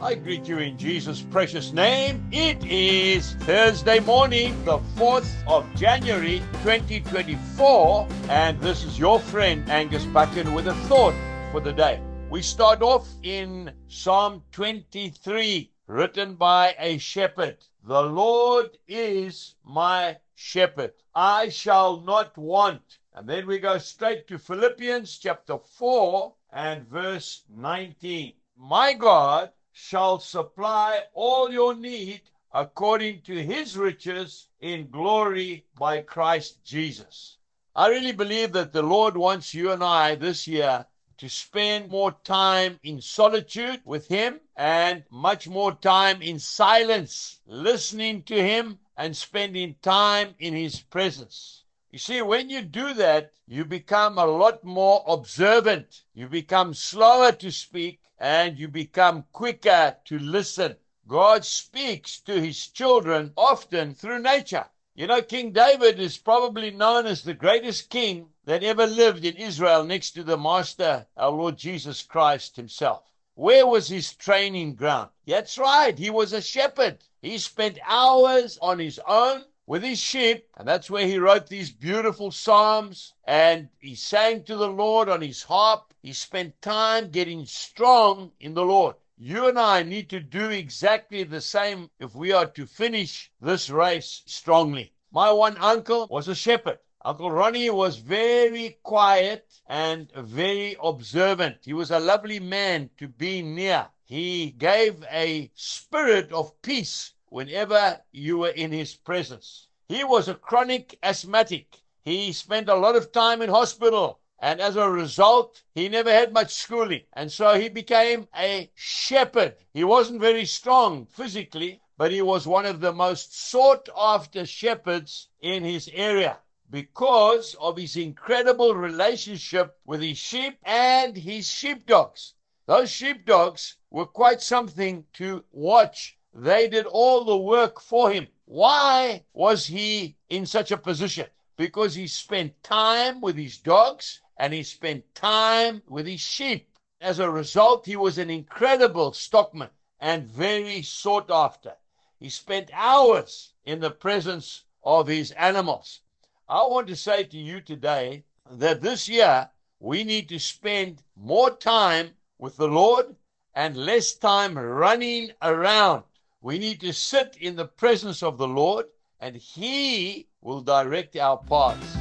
I greet you in Jesus' precious name. It is Thursday morning, the 4th of January, 2024. And this is your friend, Angus Buchan, with a thought for the day. We start off in Psalm 23, written by a shepherd. The Lord is my shepherd. I shall not want. And then we go straight to Philippians chapter 4 and verse 19. My God shall supply all your need according to his riches in glory by Christ Jesus. I really believe that the Lord wants you and I this year to spend more time in solitude with him and much more time in silence, listening to him and spending time in his presence. You see, when you do that, you become a lot more observant. You become slower to speak, and you become quicker to listen. God speaks to his children often through nature. You know, King David is probably known as the greatest king that ever lived in Israel next to the Master, our Lord Jesus Christ himself. Where was his training ground? That's right, he was a shepherd. He spent hours on his own with his sheep, and that's where he wrote these beautiful psalms, and he sang to the Lord on his harp. He spent time getting strong in the Lord. You and I need to do exactly the same if we are to finish this race strongly. My one uncle was a shepherd. Uncle Ronnie was very quiet and very observant. He was a lovely man to be near. He gave a spirit of peace whenever you were in his presence. He was a chronic asthmatic. He spent a lot of time in hospital. And as a result, he never had much schooling. And so he became a shepherd. He wasn't very strong physically, but he was one of the most sought-after shepherds in his area because of his incredible relationship with his sheep and his sheepdogs. Those sheepdogs were quite something to watch. They did all the work for him. Why was he in such a position? Because he spent time with his dogs, and he spent time with his sheep. As a result, he was an incredible stockman and very sought after. He spent hours in the presence of his animals. I want to say to you today that this year we need to spend more time with the Lord and less time running around. We need to sit in the presence of the Lord, and he will direct our paths.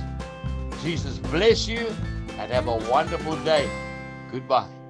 Jesus bless you and have a wonderful day. Goodbye.